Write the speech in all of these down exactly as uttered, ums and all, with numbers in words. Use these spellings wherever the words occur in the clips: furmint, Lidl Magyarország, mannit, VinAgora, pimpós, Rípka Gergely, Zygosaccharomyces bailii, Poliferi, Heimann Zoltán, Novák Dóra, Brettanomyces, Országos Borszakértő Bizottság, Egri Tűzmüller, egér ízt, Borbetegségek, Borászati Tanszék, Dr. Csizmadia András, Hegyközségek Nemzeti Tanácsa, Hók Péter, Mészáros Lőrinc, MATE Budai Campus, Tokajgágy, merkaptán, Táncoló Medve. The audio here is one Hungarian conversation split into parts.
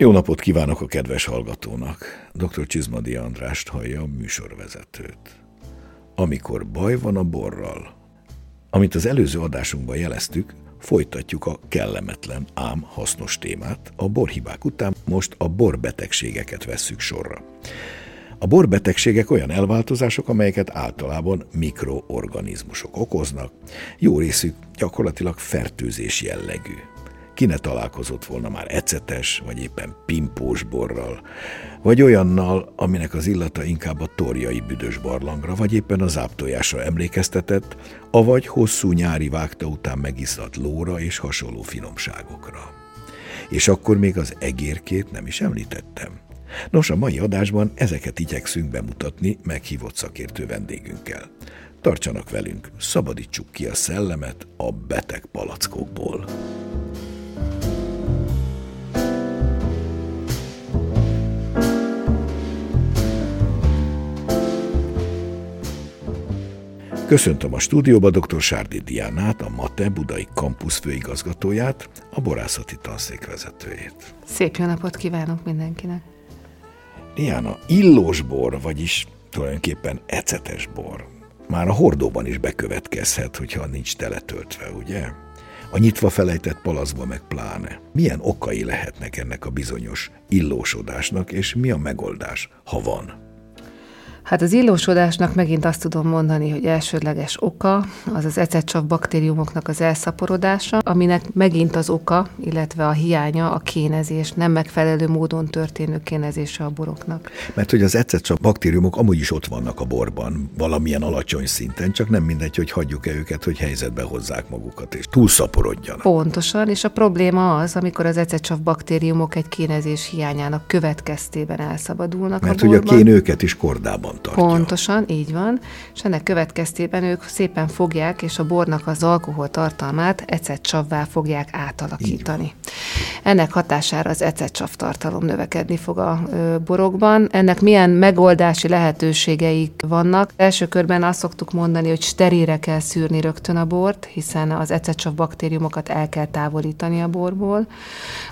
Jó napot kívánok a kedves hallgatónak! doktor Csizmadia Andrást hallja, a műsorvezetőt. Amikor baj van a borral. Amit az előző adásunkban jeleztük, folytatjuk a kellemetlen, ám hasznos témát. A borhibák után most a borbetegségeket vesszük sorra. A borbetegségek olyan elváltozások, amelyeket általában mikroorganizmusok okoznak, jó részük gyakorlatilag fertőzés jellegű. Ki ne találkozott volna már ecetes, vagy éppen pimpós borral, vagy olyannal, aminek az illata inkább a torjai büdös barlangra, vagy éppen a záptojásra emlékeztetett, avagy hosszú nyári vágta után megizzadt lóra és hasonló finomságokra. És akkor még az egérkét nem is említettem. Nos, a mai adásban ezeket igyekszünk bemutatni meghívott szakértő vendégünkkel. Tartsanak velünk, szabadítsuk ki a szellemet a beteg palackokból. Köszöntöm a stúdióba doktor Sárdy Diánát, a MATE Budai Campus főigazgatóját, a Borászati Tanszék vezetőjét. Szép jó napot kívánok mindenkinek! Diána, illós bor, vagyis tulajdonképpen ecetes bor. Már a hordóban is bekövetkezhet, hogyha nincs teletöltve, ugye? A nyitva felejtett palackba meg pláne. Milyen okai lehetnek ennek a bizonyos illósodásnak, és mi a megoldás, ha van? Hát az illósodásnak megint azt tudom mondani, hogy elsődleges oka az az ecetsav baktériumoknak az elszaporodása, aminek megint az oka, illetve a hiánya a kénezés, nem megfelelő módon történő kénezése a boroknak. Mert hogy az ecetsav baktériumok amúgy is ott vannak a borban, valamilyen alacsony szinten, csak nem mindegy, hogy hagyjuk-e őket, hogy helyzetbe hozzák magukat és túlszaporodjanak. Pontosan, és a probléma az, amikor az ecetsav baktériumok egy kénezés hiányának következtében elszabadulnak. Mert a borban. Mert hogy a kén őket is kordában tartja. Pontosan, így van, és ennek következtében ők szépen fogják, és a bornak az alkoholtartalmát ecetsavvá fogják átalakítani. Ennek hatására az ecetsav tartalom növekedni fog a borokban. Ennek milyen megoldási lehetőségeik vannak? Első körben azt szoktuk mondani, hogy sterilre kell szűrni rögtön a bort, hiszen az ecetsav baktériumokat el kell távolítani a borból,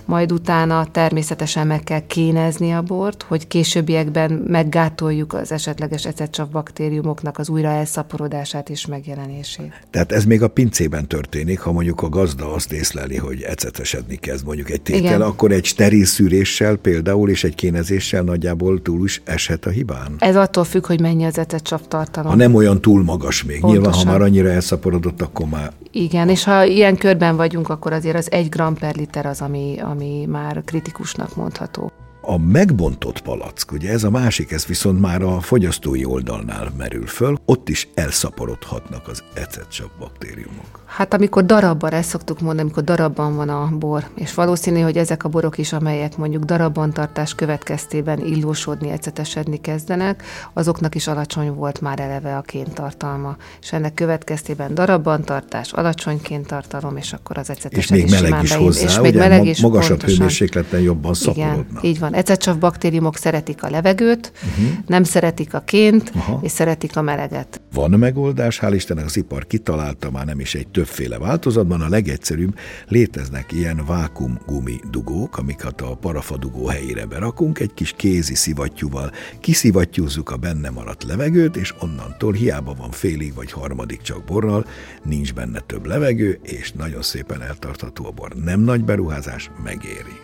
majd utána természetesen meg kell kénezni a bort, hogy későbbiekben meggátoljuk az eset esetleges ecetsav baktériumoknak az újra elszaporodását és megjelenését. Tehát ez még a pincében történik, ha mondjuk a gazda azt észleli, hogy ecetesedni kezd mondjuk egy tétel, akkor egy steril szűréssel például és egy kénezéssel nagyjából túl is eshet a hibán. Ez attól függ, hogy mennyi az ecetsav tartalom. Ha nem olyan túl magas még. Pontosan. Nyilván, ha már annyira elszaporodott, akkor már... Igen, és ha ilyen körben vagyunk, akkor azért az egy gram per liter az, ami, ami már kritikusnak mondható. A megbontott palack, ugye ez a másik, ez viszont már a fogyasztói oldalnál merül föl, ott is elszaporodhatnak az ecetsav baktériumok. Hát amikor darabban, ezt szoktuk mondani, amikor darabban van a bor, és valószínű, hogy ezek a borok is, amelyek mondjuk darabbantartás következtében illósodni, ecetesedni kezdenek, azoknak is alacsony volt már eleve a kéntartalma. És ennek következtében darabbantartás, alacsony kéntartalom, és akkor az ecetesedés is simán beindul. És még meleg is hozzá, és még ugye, meleg is, magasabb hőmérsékleten jobban szaporodnak. Igen, így van. Ecetsav baktériumok szeretik a levegőt, uh-huh. nem szeretik a ként, Aha. és szeretik a meleget. Van megoldás, hál' Istennek az ipar kitalálta, már nem is egy többféle változatban, a legegyszerűbb, léteznek ilyen vákumgumi dugók, amiket a parafadugó helyére berakunk, egy kis kézi szivattyúval kiszivattyúzzuk a benne maradt levegőt, és onnantól hiába van félig vagy harmadik csak borral, nincs benne több levegő, és nagyon szépen eltartható a bor. Nem nagy beruházás, megéri.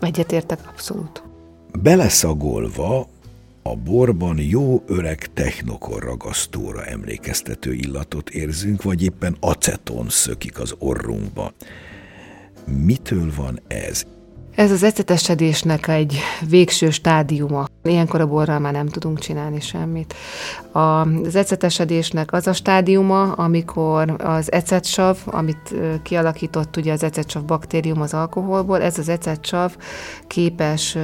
Egyetértek, abszolút. Beleszagolva a borban jó öreg technokor ragasztóra emlékeztető illatot érzünk, vagy éppen aceton szökik az orrunkba. Mitől van ez? Ez az ecetesedésnek egy végső stádiuma. Ilyenkor a borral már nem tudunk csinálni semmit. Az ecetesedésnek az a stádiuma, amikor az ecetsav, amit kialakított ugye az ecetsav baktérium az alkoholból, ez az ecetsav képes,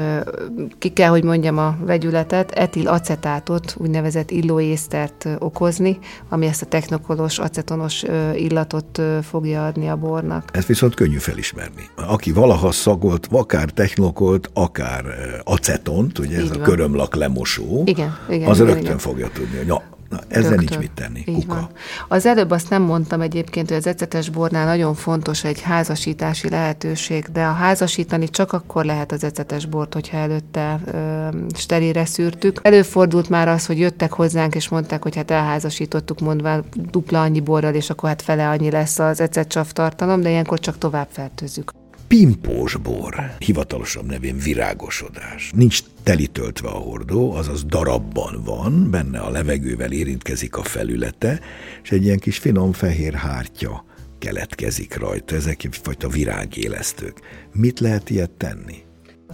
ki kell, hogy mondjam a vegyületet, etilacetátot, úgynevezett illóésztert okozni, ami ezt a technokolos, acetonos illatot fogja adni a bornak. Ezt viszont könnyű felismerni. Aki valaha szagolt, akár technokolt, akár acetont, ugye ez a körömlak lemosó, igen, igen, az igen, rögtön igen. fogja tudni, hogy na, Na, ezzel nincs mit tenni. Kuka. Az előbb azt nem mondtam egyébként, hogy az ecetes bornál nagyon fontos egy házasítási lehetőség, de a házasítani csak akkor lehet az ecetes bort, hogyha előtte ö, sterilre szűrtük. Előfordult már az, hogy jöttek hozzánk, és mondták, hogy hát elházasítottuk, mondván dupla annyi borral, és akkor hát fele annyi lesz az ecetsav tartalom, de ilyenkor csak tovább fertőzzük. Pimpós bor, hivatalosabb nevén virágosodás. Nincs telitöltve a hordó, azaz darabban van, benne a levegővel érintkezik a felülete, és egy ilyen kis finom fehér hártya keletkezik rajta. Ezek egyfajta virágélesztők. Mit lehet ilyet tenni?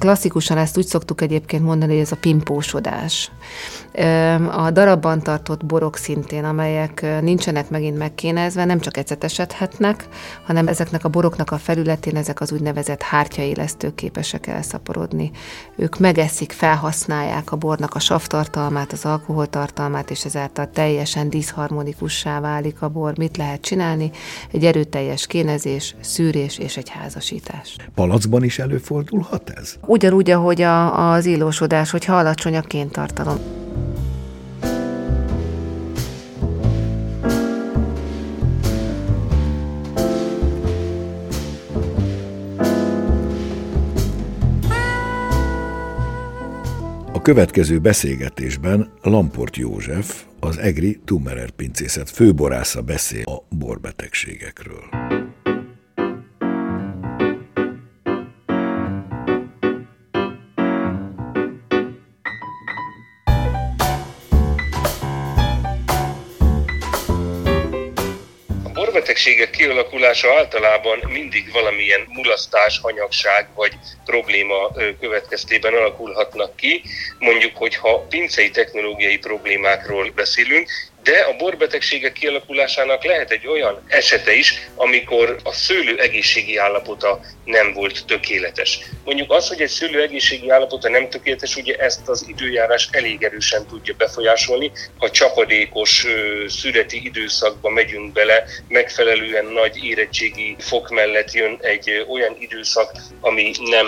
Klasszikusan ezt úgy szoktuk egyébként mondani, hogy ez a pimpósodás. A darabban tartott borok szintén, amelyek nincsenek megint megkénezve, nem csak ecetesedhetnek, hanem ezeknek a boroknak a felületén ezek az úgynevezett hártyaélesztők képesek elszaporodni. Ők megeszik, felhasználják a bornak a savtartalmát, az alkoholtartalmát, és ezáltal teljesen diszharmonikussá válik a bor. Mit lehet csinálni? Egy erőteljes kénezés, szűrés és egy házasítás. Palackban is előfordulhat ez? Ugyanúgy, ahogy a, az illósodás, hogyha alacsony a kéntartalom. A következő beszélgetésben Lamport József, az Egri Tűzmüller pincészet főborásza beszél a borbetegségekről. A betegségek kialakulása általában mindig valamilyen mulasztás, hanyagság vagy probléma következtében alakulhatnak ki. Mondjuk, hogyha pincei technológiai problémákról beszélünk, de a borbetegségek kialakulásának lehet egy olyan esete is, amikor a szőlő egészségi állapota nem volt tökéletes. Mondjuk az, hogy egy szőlő egészségi állapota nem tökéletes, ugye ezt az időjárás elég erősen tudja befolyásolni. Ha csapadékos szüreti időszakba megyünk bele, megfelelően nagy érettségi fok mellett jön egy olyan időszak, ami nem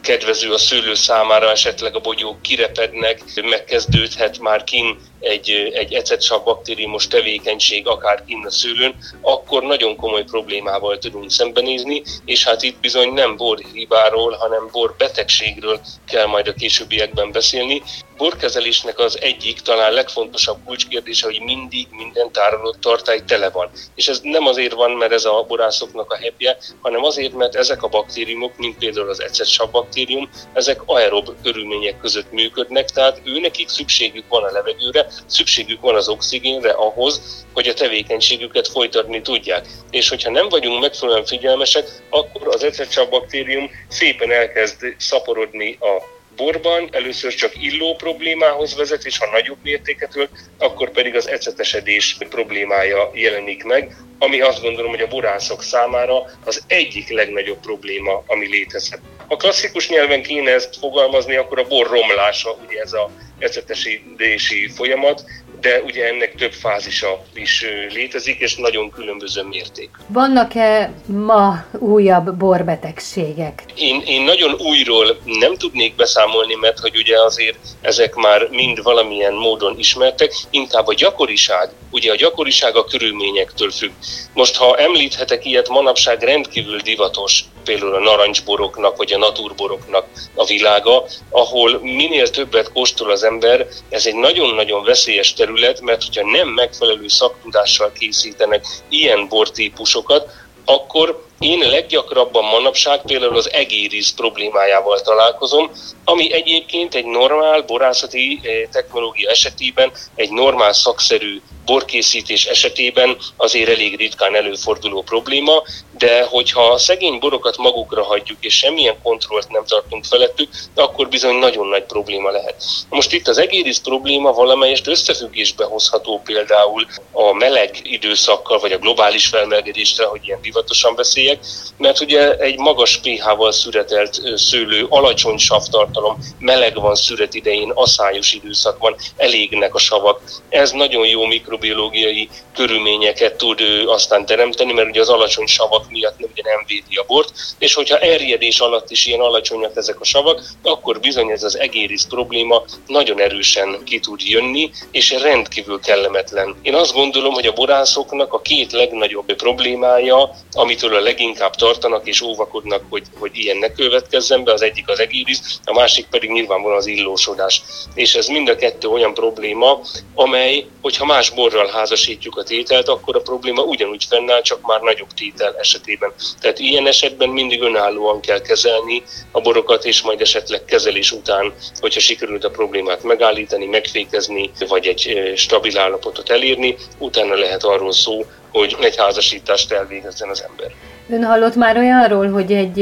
kedvező a szőlő számára, esetleg a bogyók kirepednek, megkezdődhet már kint egy, egy ecetsav baktériumos tevékenység, akár kint a szőlőn, akkor nagyon komoly problémával tudunk szembenézni, és hát itt bizony nem borhibáról, hanem borbetegségről kell majd a későbbiekben beszélni. Borkezelésnek az egyik, talán legfontosabb kulcskérdése, hogy mindig minden tároló tartály tele van. És ez nem azért van, mert ez a borászoknak a happy-je, hanem azért, mert ezek a baktériumok, mint például az ecetsav baktérium, ezek aerob körülmények között működnek, tehát őnekik szükségük van a levegőre, szükségük van az oxigénre ahhoz, hogy a tevékenységüket folytatni tudják. És hogyha nem vagyunk megfelelően figyelmesek, akkor az ecetsav baktérium szépen elkezd szaporodni a borban, először csak illó problémához vezet, és ha nagyobb mértéket ölt, akkor pedig az ecetesedés problémája jelenik meg, ami azt gondolom, hogy a borászok számára az egyik legnagyobb probléma, ami létezhet. Ha klasszikus nyelven kéne ezt fogalmazni, akkor a bor romlása, ugye ez az ecetesedési folyamat, de ugye ennek több fázisa is létezik, és nagyon különböző mértékű. Vannak-e ma újabb borbetegségek? Én, én nagyon újról nem tudnék beszámolni, mert hogy ugye azért ezek már mind valamilyen módon ismertek, inkább a gyakoriság, ugye a gyakoriság a körülményektől függ. Most ha említhetek ilyet, manapság rendkívül divatos, például a narancsboroknak vagy a naturboroknak a világa, ahol minél többet kóstol az ember, ez egy nagyon-nagyon veszélyes terület, mert hogyha nem megfelelő szaktudással készítenek ilyen bortípusokat, akkor én leggyakrabban manapság például az egérríz problémájával találkozom, ami egyébként egy normál borászati technológia esetében, egy normál szakszerű borkészítés esetében azért elég ritkán előforduló probléma, de hogyha a szegény borokat magukra hagyjuk, és semmilyen kontrollt nem tartunk felettük, akkor bizony nagyon nagy probléma lehet. Most itt az egérríz probléma valamelyest összefüggésbe hozható például a meleg időszakkal, vagy a globális felmelegedésre, hogy ilyen divatosan beszél, veszélyek, mert ugye egy magas pé há-val szüretelt szőlő, alacsony savtartalom, meleg van szüret idején, aszályos időszakban, elégnek a savak. Ez nagyon jó mikrobiológiai körülményeket tud aztán teremteni, mert ugye az alacsony savak miatt ugye nem védi a bort, és hogyha erjedés alatt is ilyen alacsonyak ezek a savak, akkor bizony ez az egériszt probléma nagyon erősen ki tud jönni, és rendkívül kellemetlen. Én azt gondolom, hogy a borászoknak a két legnagyobb problémája, amitől a leginkább tartanak és óvakodnak, hogy, hogy ilyen ne következzen be, az egyik az egériszt, a másik pedig nyilvánvalóan az illósodás. És ez mind a kettő olyan probléma, amely, hogyha más borral házasítjuk a tételt, akkor a probléma ugyanúgy fennáll, csak már nagyobb tétel esetében. Tehát ilyen esetben mindig önállóan kell kezelni a borokat, és majd esetleg kezelés után, hogyha sikerült a problémát megállítani, megfékezni, vagy egy stabil állapotot elérni, utána lehet arról szó, hogy egy házasítást elvégezzen az ember. Ön hallott már olyanról, hogy egy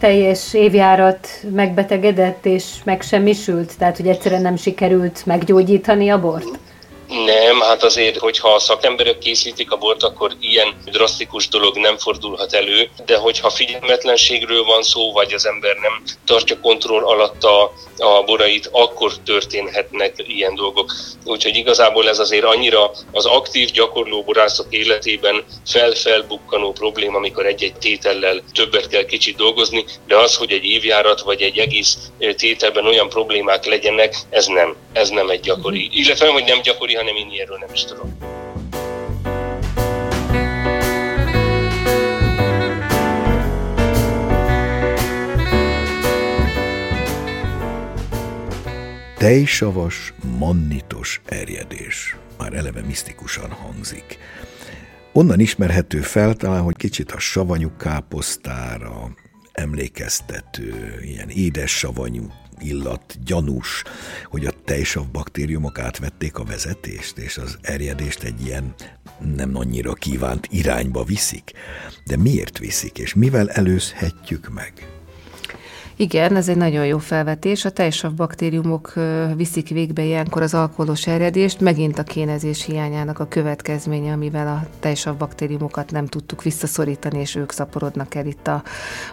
teljes évjárat megbetegedett és megsemmisült? Tehát, hogy egyszerűen nem sikerült meggyógyítani a bort? Nem, hát azért, hogyha a szakemberek készítik a bort, akkor ilyen drasztikus dolog nem fordulhat elő, de hogyha figyelmetlenségről van szó, vagy az ember nem tartja kontroll alatt a, a borait, akkor történhetnek ilyen dolgok. Úgyhogy igazából ez azért annyira az aktív gyakorló borászok életében fel-felbukkanó probléma, amikor egy-egy tétellel többet kell kicsit dolgozni, de az, hogy egy évjárat vagy egy egész tételben olyan problémák legyenek, ez nem. Ez nem egy gyakori, illetve hogy nem gyakori, hanem én ilyenről nem is tudom. Tejsavas, mannitos erjedés. Már eleve misztikusan hangzik. Onnan ismerhető fel talán, hogy kicsit a savanyú káposztára emlékeztető, ilyen édes savanyú illat gyanús, hogy a tejsav baktériumok átvették a vezetést, és az erjedést egy ilyen nem annyira kívánt irányba viszik. De miért viszik, és mivel előzhetjük meg? Igen, ez egy nagyon jó felvetés. A tejsav baktériumok viszik végbe ilyenkor az alkoholos erjedést, megint a kénezés hiányának a következménye, amivel a tejsav baktériumokat nem tudtuk visszaszorítani, és ők szaporodnak el itt a,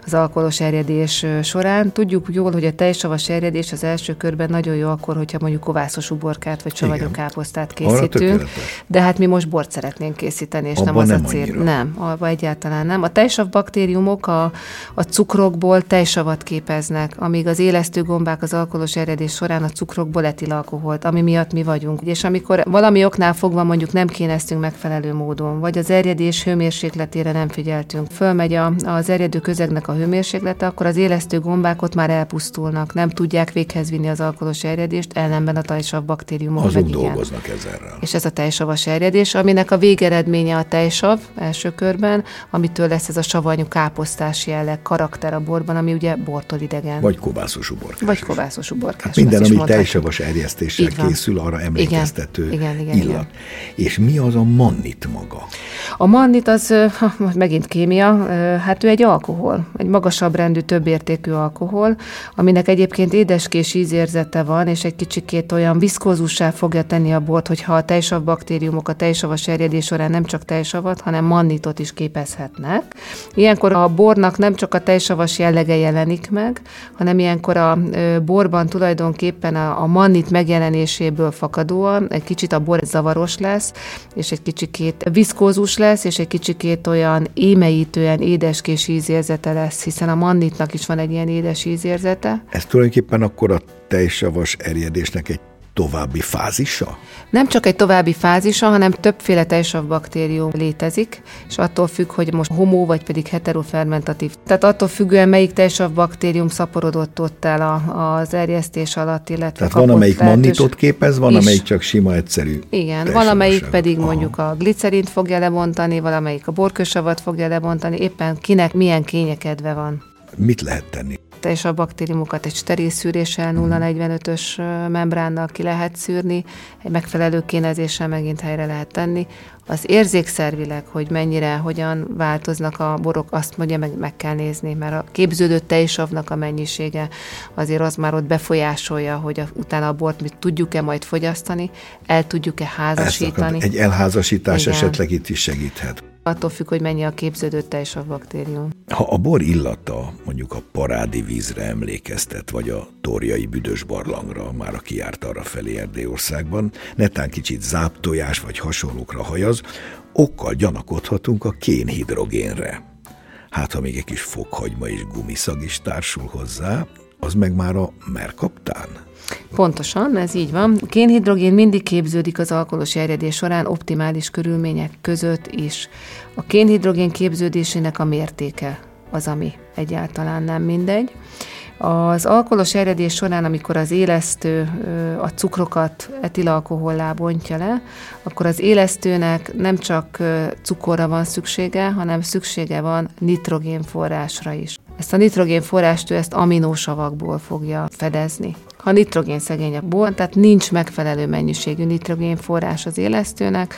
az alkoholos erjedés során. Tudjuk jól, hogy a tejsavas erjedés az első körben nagyon jó akkor, hogyha mondjuk kovászos uborkát vagy savanyú káposztát készítünk, de hát mi most bort szeretnénk készíteni, és abba nem az nem a cél. Annyira. Nem, abba egyáltalán nem. A tejsav baktériumok a, a cukrokból tejsavat képeznek, amíg az élesztő gombák az alkoholos erjedés során a cukrokból etil alkoholt, ami miatt mi vagyunk. És amikor valami oknál fogva mondjuk nem kéneztünk megfelelő módon, vagy az erjedés hőmérsékletére nem figyeltünk, fölmegy a, az erjedő közegnek a hőmérséklete, akkor az élesztő gombák ott már elpusztulnak, nem tudják véghez vinni az alkoholos erjedést, ellenben a tejsav baktériumok azok meg dolgoznak ezzel. És ez a tejsavas erjedés, aminek a végeredménye a tejsav első körben, amitől lesz ez a savanyú káposztás jelleg karakter a borban, ami ugye bortól idegen. Vagy kovászos uborkás. Vagy kovászos uborkás. Hát minden, ami tejsavas erjesztéssel készül, arra emlékeztető igen, igen, illat. Igen. És mi az a mannit maga? A mannit az megint kémia, hát ő egy alkohol, egy magasabb rendű, többértékű alkohol, aminek egyébként édeskés ízérzete van, és egy kicsikét olyan viszkózussá fogja tenni a bort, hogyha a tejsav baktériumok a tejsavas erjedés során nem csak tejsavat, hanem mannitot is képezhetnek. Ilyenkor a bornak nem csak a tejsavas jellege jelenik meg, hanem ilyenkor a borban tulajdonképpen a, a mannit megjelenéséből fakadóan egy kicsit a bor zavaros lesz, és egy kicsikét viszkózus lesz, és egy kicsikét olyan émeítően édeskés ízérzete lesz, hiszen a mannitnak is van egy ilyen édes ízérzete. Ez tulajdonképpen akkor a tejsavas erjedésnek egy további fázisa? Nem csak egy további fázisa, hanem többféle tejsav baktérium létezik, és attól függ, hogy most homo vagy pedig heterofermentatív. Tehát attól függően, melyik tejsav baktérium szaporodott ott el a, az erjesztés alatt, illetve tehát van, amelyik mannitot képez, van, is. amelyik csak sima, egyszerű. Igen, valamelyik pedig Aha. mondjuk a glicerint fogja lebontani, valamelyik a borkősavat fogja lebontani, éppen kinek milyen kényekedve van. Mit lehet tenni? És a baktériumokat egy steril szűréssel, nulla negyvenötös membránnal ki lehet szűrni, egy megfelelő kénezéssel megint helyre lehet tenni. Az érzékszervileg, hogy mennyire, hogyan változnak a borok, azt mondja, meg, meg kell nézni, mert a képződött tejsavnak a mennyisége azért az már ott befolyásolja, hogy a, utána a bort mit tudjuk-e majd fogyasztani, el tudjuk-e házasítani. Egy elházasítás Igen. esetleg itt is segíthet. Attól függ, hogy mennyi a képződött és a baktérium. Ha a bor illata mondjuk a parádi vízre emlékeztet, vagy a torjai büdös barlangra, már aki járt arra felé Erdélyországban, netán kicsit záptojás vagy hasonlókra hajaz, okkal gyanakodhatunk a kénhidrogénre. Hát, ha még egy kis fokhagyma és gumiszag is társul hozzá, az meg már a merkaptán? Pontosan, ez így van. Kénhidrogén mindig képződik az alkoholos erjedés során optimális körülmények között is. A kénhidrogén képződésének a mértéke az, ami egyáltalán nem mindegy. Az alkoholos erjedés során, amikor az élesztő a cukrokat etilalkohollá bontja le, akkor az élesztőnek nem csak cukorra van szüksége, hanem szüksége van nitrogén forrásra is. Ezt a nitrogén forrást ő ezt aminósavakból fogja fedezni. Ha nitrogén szegény a bor, tehát nincs megfelelő mennyiségű nitrogén forrás az élesztőnek,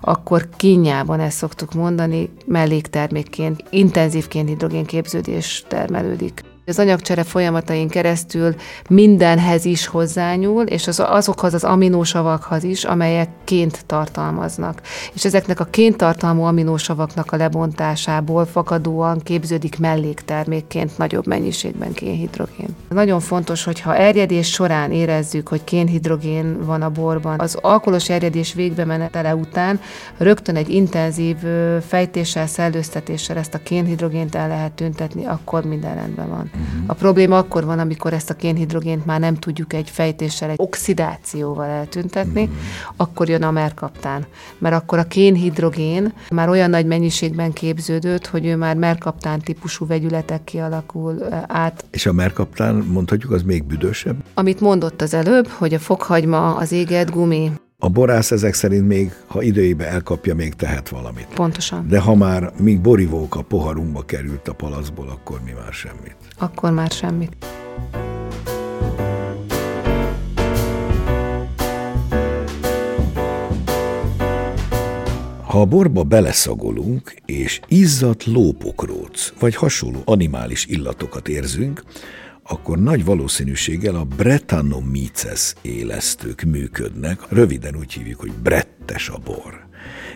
akkor kínjában, ezt szoktuk mondani, melléktermékként, intenzív kénhidrogén képződés termelődik. Az anyagcsere folyamatain keresztül mindenhez is hozzányúl, és az, azokhoz az aminósavakhoz is, amelyek ként tartalmaznak. És ezeknek a ként tartalmú aminósavaknak a lebontásából fakadóan képződik melléktermékként nagyobb mennyiségben kénhidrogén. Nagyon fontos, hogy ha erjedés során érezzük, hogy kénhidrogén van a borban, az alkoholos erjedés végbemenetele után rögtön egy intenzív fejtéssel, szellőztetéssel ezt a kénhidrogént el lehet tüntetni, akkor minden rendben van. Uh-huh. A probléma akkor van, amikor ezt a kénhidrogént már nem tudjuk egy fejtéssel, egy oxidációval eltüntetni, uh-huh. akkor jön a merkaptán. Mert akkor a kénhidrogén már olyan nagy mennyiségben képződött, hogy ő már merkaptán típusú vegyületek kialakul át. És a merkaptán, mondhatjuk, az még büdösebb? Amit mondott az előbb, hogy a fokhagyma, az égett gumi. A borász ezek szerint még, ha időibe elkapja, még tehet valamit. Pontosan. De ha már még borivók a poharunkba került a palacból, akkor mi már semmit. Akkor már semmit. Ha a borba beleszagolunk, és izzadt lópokróc, vagy hasonló animális illatokat érzünk, akkor nagy valószínűséggel a Brettanomyces élesztők működnek, röviden úgy hívjuk, hogy brettes a bor.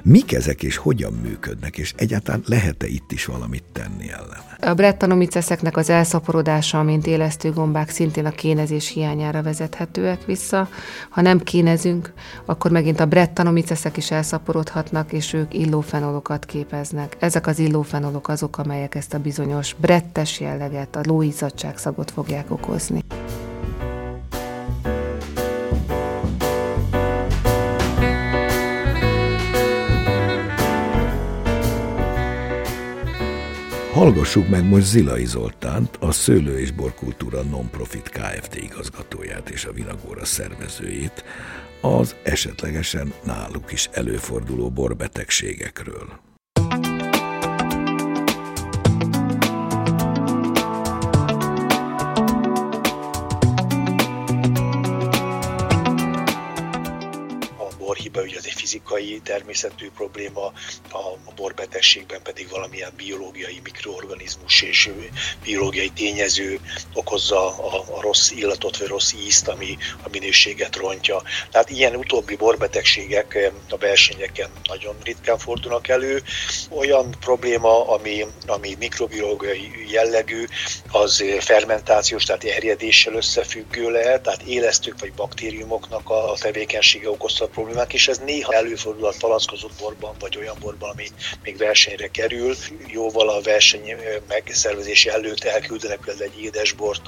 Mik ezek és hogyan működnek, és egyáltalán lehet-e itt is valamit tenni ellene? A Brettanomyceseknek az elszaporodása, mint élesztőgombák, szintén a kénezés hiányára vezethetőek vissza. Ha nem kénezünk, akkor megint a Brettanomycesek is elszaporodhatnak, és ők illófenolokat képeznek. Ezek az illófenolok azok, amelyek ezt a bizonyos brettes jelleget, a lóizzadtságszagot fogják okozni. Hallgassuk meg most Zilai Zoltánt, a Szőlő és Borkultúra Nonprofit Kft. Igazgatóját és a VinAgora szervezőjét az esetlegesen náluk is előforduló borbetegségekről. Hiba, ugye ez egy fizikai természetű probléma, a borbetegségben pedig valamilyen biológiai mikroorganizmus és biológiai tényező okozza a, a rossz illatot vagy rossz ízt, ami a minőséget rontja. Tehát ilyen utóbbi borbetegségek a versenyeken nagyon ritkán fordulnak elő. Olyan probléma, ami, ami mikrobiológiai jellegű, az fermentációs, tehát erjedéssel összefüggő lehet, tehát élesztők vagy baktériumoknak a tevékenysége okozza a problémát, és ez néha előfordul a palackozott borban, vagy olyan borban, ami még versenyre kerül. Jóval a verseny megszervezése előtt elküldenek például egy édesbort,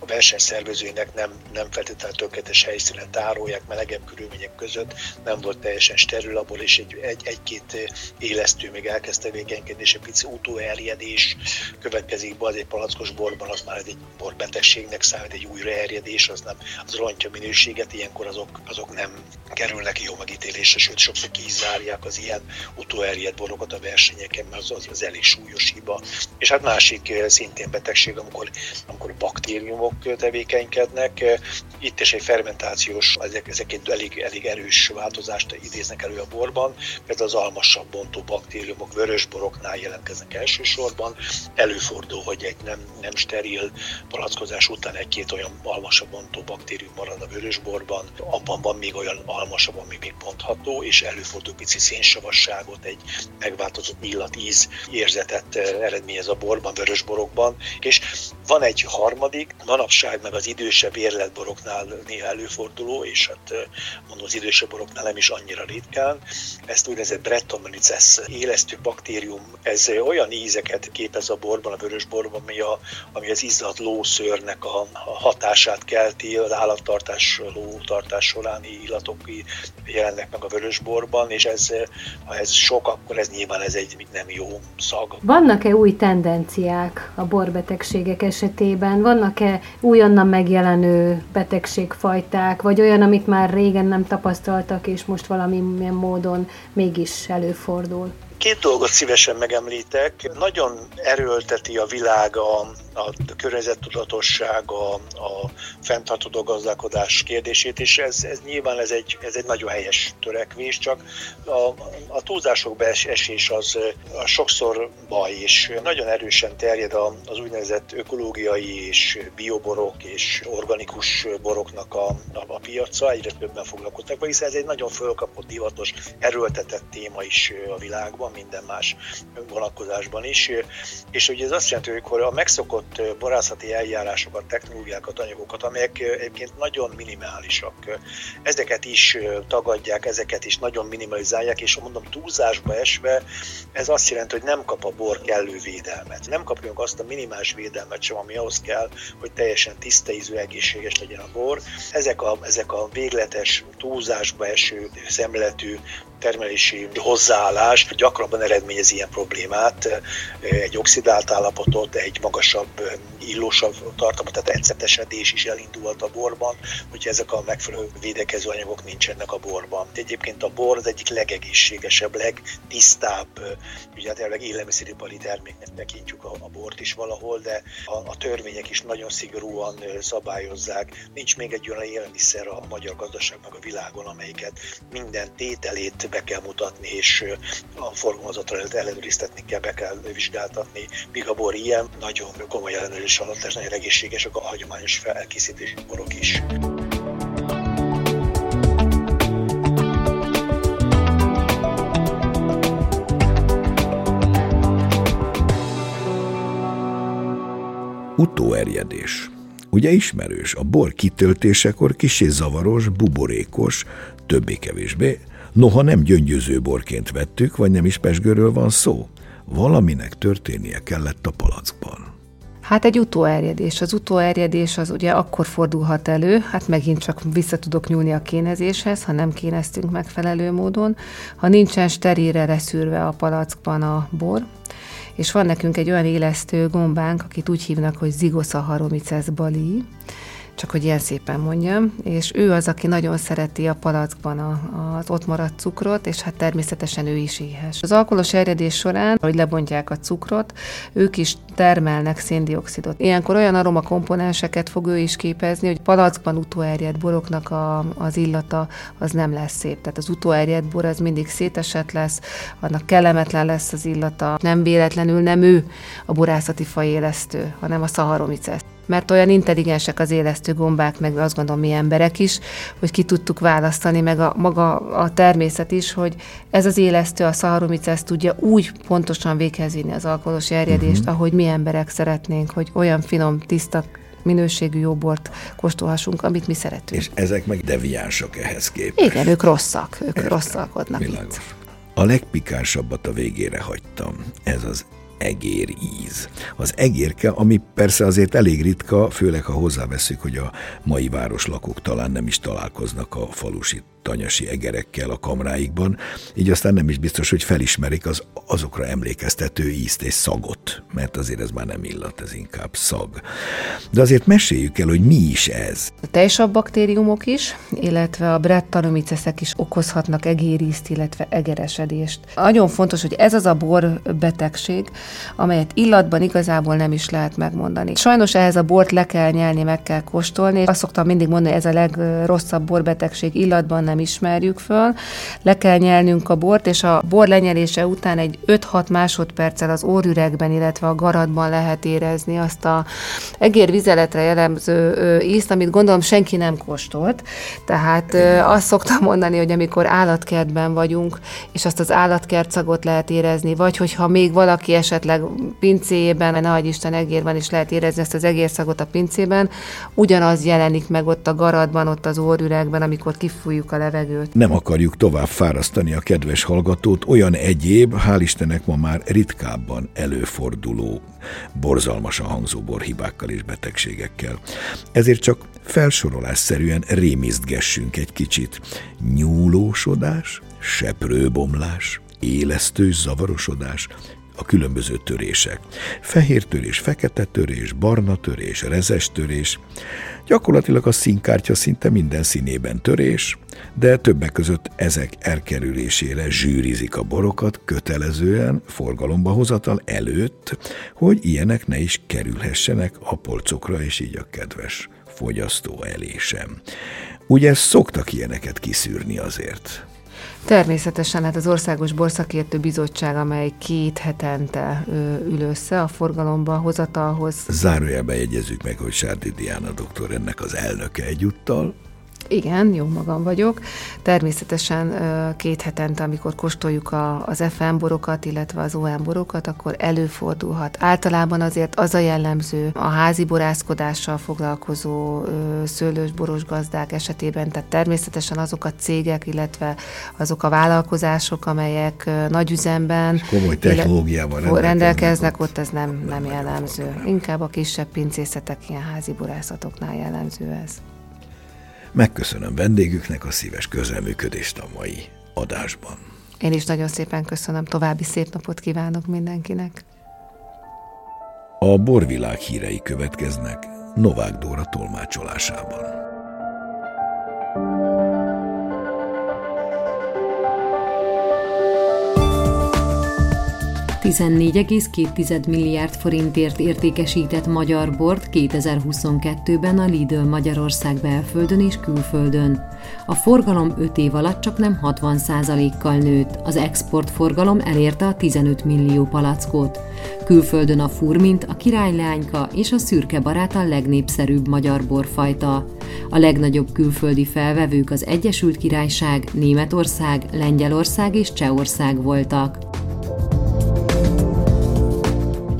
a versenyszervezőinek nem, nem feltétlenül tökéletes helyszínen tárolják, melegebb körülmények között, nem volt teljesen steril a bor, és egy, egy, egy-két élesztő még elkezd tevékenykedni, és egy pici utóerjedés következik be, az egy palackos borban, az már egy borbetegségnek számít, egy újraerjedés, az nem, az rontja minőséget, ilyenkor azok, azok nem kerülnek jó megítélésre, sőt sokszor kizárják az ilyen utóerjedt borokat a versenyeken, mert az, az elég súlyos hiba. És hát másik szintén betegség, amikor, amikor baktéri baktériumok tevékenykednek. Itt is egy fermentációs, ezek, ezek egy elég, elég erős változást idéznek elő a borban, például az almasabb bontó baktériumok vörösboroknál jelentkeznek elsősorban. Előfordul, hogy egy nem, nem steril palackozás után egy-két olyan almasabb bontó baktérium marad a vörösborban, abban van még olyan almasabb, ami még bontható, és előfordul pici szénsavasságot, egy megváltozott illatíz érzetet eredményez a borban, vörösborokban, és van egy harmadik, manapság meg az idősebb érletboroknál néha előforduló, és hát mondom, az idősebb boroknál nem is annyira ritkán. Ezt úgynevezett Brettanomyces élesztő baktérium, ez olyan ízeket képez a borban, a vörösborban, ami, a, ami az izzadt lószőrnek a, a hatását kelti, az állattartás, lótartás során illatok jelennek meg a vörösborban, és ez, ha ez sok, akkor ez nyilván ez egy nem jó szag. Vannak-e új tendenciák a borbetegségek esetében? Vannak-e újonnan megjelenő betegségfajták, vagy olyan, amit már régen nem tapasztaltak, és most valamilyen módon mégis előfordul? Két dolgot szívesen megemlítek. Nagyon erőlteti a világ a, a környezettudatosság, a, a fenntartható gazdálkodás kérdését, és ez, ez nyilván ez egy, ez egy nagyon helyes törekvés, csak a, a túlzások beesés az a sokszor baj, és nagyon erősen terjed az úgynevezett ökológiai és bioborok és organikus boroknak a, a, a piaca, egyre többen foglalkoznak vele, hiszen ez egy nagyon fölkapott, divatos, erőltetett téma is a világban, minden más vonatkozásban is, és ugye ez azt jelenti, hogy a megszokott borászati eljárásokat, technológiákat, anyagokat, amelyek egyébként nagyon minimálisak, ezeket is tagadják, ezeket is nagyon minimalizálják, és mondom, túlzásba esve ez azt jelenti, hogy nem kap a bor kellő védelmet. Nem kapjunk azt a minimális védelmet sem, ami ahhoz kell, hogy teljesen tiszta ízű, egészséges legyen a bor. Ezek a, ezek a végletes, túlzásba eső, szemletű termelési hozzáállás gyakrabban eredményez ilyen problémát, egy oxidált állapotot, egy magasabb, illósabb tartalmat, tehát ecetesedés is elindulhat a borban, hogyha ezek a megfelelő védekező anyagok nincsenek a borban. Egyébként a bor az egyik legegészségesebb, legtisztább, ugye hát elvileg élelmiszeripari terméknek tekintjük a, a bort is valahol, de a, a törvények is nagyon szigorúan szabályozzák. Nincs még egy olyan élelmiszer a magyar gazdaságnak a világon, amelyiket minden tételét be kell mutatni, és a forgalmazatra ellenőriztetni kell, be kell vizsgáltatni, míg a bor ilyen, nagyon komoly ellenőrzés alatt, és nagyon egészségesek a hagyományos felkészítési borok is. Utóerjedés. Ugye ismerős, a bor kitöltésekor kissé zavaros, buborékos, többé-kevésbé, noha nem gyöngyöző borként vettük, vagy nem is pezsgőről van szó, valaminek történnie kellett a palackban. Hát egy utóerjedés. Az utóerjedés az ugye akkor fordulhat elő, hát megint csak vissza tudok nyúlni a kénezéshez, ha nem kéneztünk megfelelő módon, ha nincsen sterilre reszűrve a palackban a bor, és van nekünk egy olyan élesztő gombánk, akit úgy hívnak, hogy Zygosaccharomyces bailii, csak hogy ilyen szépen mondjam, és ő az, aki nagyon szereti a palackban az ott maradt cukrot, és hát természetesen ő is éhes. Az alkoholos erjedés során, hogy lebontják a cukrot, ők is termelnek széndioxidot. Ilyenkor olyan aromakomponenseket fog ő is képezni, hogy palackban utóerjedt boroknak a, az illata az nem lesz szép. Tehát az utóerjedt bor az mindig szétesett lesz, annak kellemetlen lesz az illata. Nem véletlenül nem ő a borászati faélesztő, hanem a Saccharomyces. Mert olyan intelligensek az élesztő gombák, meg azt gondolom mi emberek is, hogy ki tudtuk választani, meg a, maga a természet is, hogy ez az élesztő, a Saccharomyces tudja úgy pontosan véghez vinni az alkoholos erjedést, uh-huh. ahogy mi emberek szeretnénk, hogy olyan finom, tiszta, minőségű jó bort kóstolhassunk, amit mi szeretünk. És ezek meg deviánsok ehhez képest. Igen, ők rosszak, ők Értem. rosszalkodnak Világos. Itt. A legpikánsabbat a végére hagytam, ez az egér íz. Az egérke, ami persze azért elég ritka, főleg ha hozzáveszünk, hogy a mai városlakók talán nem is találkoznak a falusi tanyasi egerekkel a kamráikban, így aztán nem is biztos, hogy felismerik az azokra emlékeztető ízt és szagot, mert azért ez már nem illat, ez inkább szag. De azért meséljük el, hogy mi is ez. A teljesabb baktériumok is, illetve a Brettanomycesek is okozhatnak egérízt, illetve egeresedést. Nagyon fontos, hogy ez az a borbetegség, amelyet illatban igazából nem is lehet megmondani. Sajnos ehhez a bort le kell nyelni, meg kell kóstolni. Azt szoktam mindig mondani, ez a legrosszabb borbetegség, illatban nem ismerjük föl. Le kell nyelnünk a bort, és a bor lenyelése után egy öt-hat másodperccel az orrüregben, illetve a garatban lehet érezni azt a egérvizeletre jellemző ízt, amit gondolom senki nem kóstolt. Tehát azt szoktam mondani, hogy amikor állatkertben vagyunk, és azt az állatkertszagot lehet érezni, vagy hogyha még valaki esetleg pincéjében, ne adj Isten, egér van, és lehet érezni ezt az egérszagot a pincében, ugyanaz jelenik meg ott a garatban, ott az orrüregben, amikor kifújjuk a levegőt. Nem akarjuk tovább fárasztani a kedves hallgatót olyan egyéb, hál' Istennek ma már ritkábban előforduló, borzalmasan hangzó borhibákkal és betegségekkel. Ezért csak felsorolásszerűen rémisztgessünk egy kicsit. Nyúlósodás, seprőbomlás, élesztős zavarosodás, a különböző törések. Fehér törés, fekete törés, barna törés, rezes törés. Gyakorlatilag a színkártya szinte minden színében törés, de többek között ezek elkerülésére zsűrizik a borokat kötelezően forgalomba hozatal előtt, hogy ilyenek ne is kerülhessenek a polcokra, és így a kedves fogyasztó elé sem. Ugye szoktak ilyeneket kiszűrni azért? Természetesen, hát az Országos Borszakértő Bizottság, amely két hetente ül össze a forgalomba hozatalhoz. Zárójelben jegyezzük meg, hogy Sárdy Diána doktor ennek az elnöke egyúttal. Igen, jó magam vagyok. Természetesen két hetente, amikor kóstoljuk az ef em borokat, illetve az o em borokat, akkor előfordulhat. Általában azért az a jellemző a házi borászkodással foglalkozó szőlős-boros gazdák esetében, tehát természetesen azok a cégek, illetve azok a vállalkozások, amelyek nagyüzemben komoly technológiával rendelkeznek, rendelkeznek, ott ez nem, nem jellemző. Fontos. Inkább a kisebb pincészetek, ilyen házi borászatoknál jellemző ez. Megköszönöm vendégüknek a szíves közreműködést a mai adásban. Én is nagyon szépen köszönöm, további szép napot kívánok mindenkinek. A borvilág hírei következnek Novák Dóra tolmácsolásában. tizennégy egész két milliárd forintért értékesített magyar bort kétezer-huszonkettőben a Lidl Magyarország belföldön és külföldön. A forgalom öt év alatt csaknem hatvan százalékkal nőtt, az exportforgalom elérte a tizenöt millió palackot. Külföldön a furmint, a királylányka és a szürke barát a legnépszerűbb magyar borfajta. A legnagyobb külföldi felvevők az Egyesült Királyság, Németország, Lengyelország és Csehország voltak.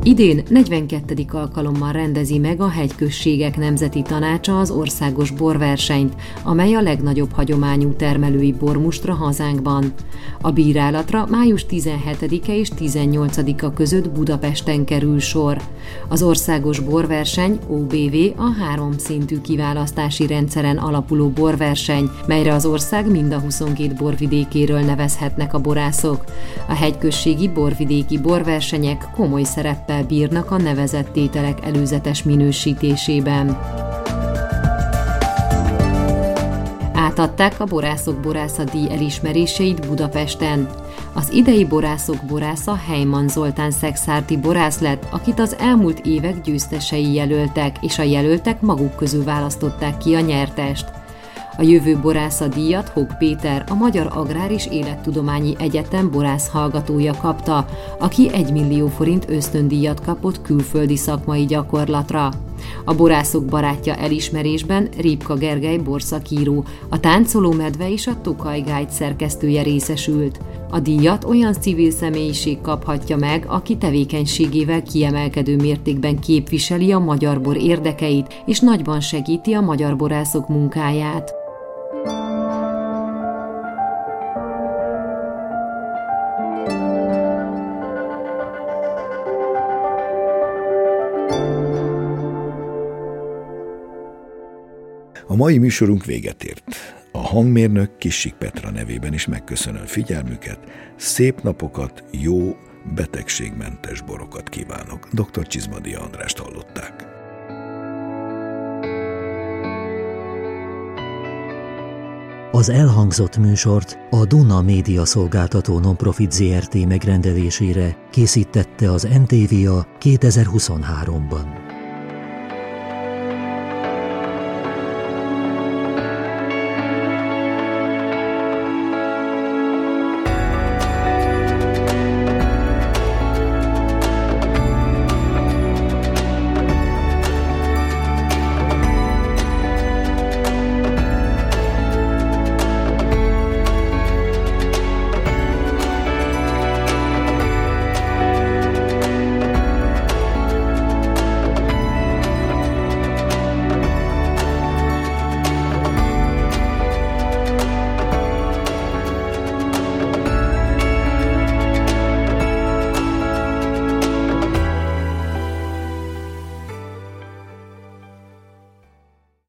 Idén negyvenkettedik alkalommal rendezi meg a Hegyközségek Nemzeti Tanácsa az Országos Borversenyt, amely a legnagyobb hagyományú termelői bormustra hazánkban. A bírálatra május tizenhetedike és tizennyolcadika között Budapesten kerül sor. Az Országos Borverseny o bé vé a háromszintű kiválasztási rendszeren alapuló borverseny, melyre az ország mind a huszonkét borvidékéről nevezhetnek a borászok. A hegyközségi borvidéki borversenyek komoly szerep bírnak a nevezett tételek előzetes minősítésében. Átadták a borászok borászatdíj elismeréseit Budapesten. Az idei borászok borásza Heimann Zoltán szekszárdi borász lett, akit az elmúlt évek győztesei jelöltek, és a jelöltek maguk közül választották ki a nyertest. A jövő borásza díjat Hók Péter, a Magyar Agrár- és Élettudományi Egyetem borász hallgatója kapta, aki egymillió forint ösztöndíjat kapott külföldi szakmai gyakorlatra. A borászok barátja elismerésben Rípka Gergely borszakíró, a Táncoló Medve és a Tokajgágy szerkesztője részesült. A díjat olyan civil személyiség kaphatja meg, aki tevékenységével kiemelkedő mértékben képviseli a magyar bor érdekeit és nagyban segíti a magyar borászok munkáját. A mai műsorunk véget ért. A hangmérnök Kissik Petra nevében is megköszönöm figyelmüket, szép napokat, jó, betegségmentes borokat kívánok. doktor Csizmadia Andrást hallották. Az elhangzott műsort a Duna Média Szolgáltató Nonprofit zé er té megrendelésére készítette az em té vé a kétezer-huszonháromban.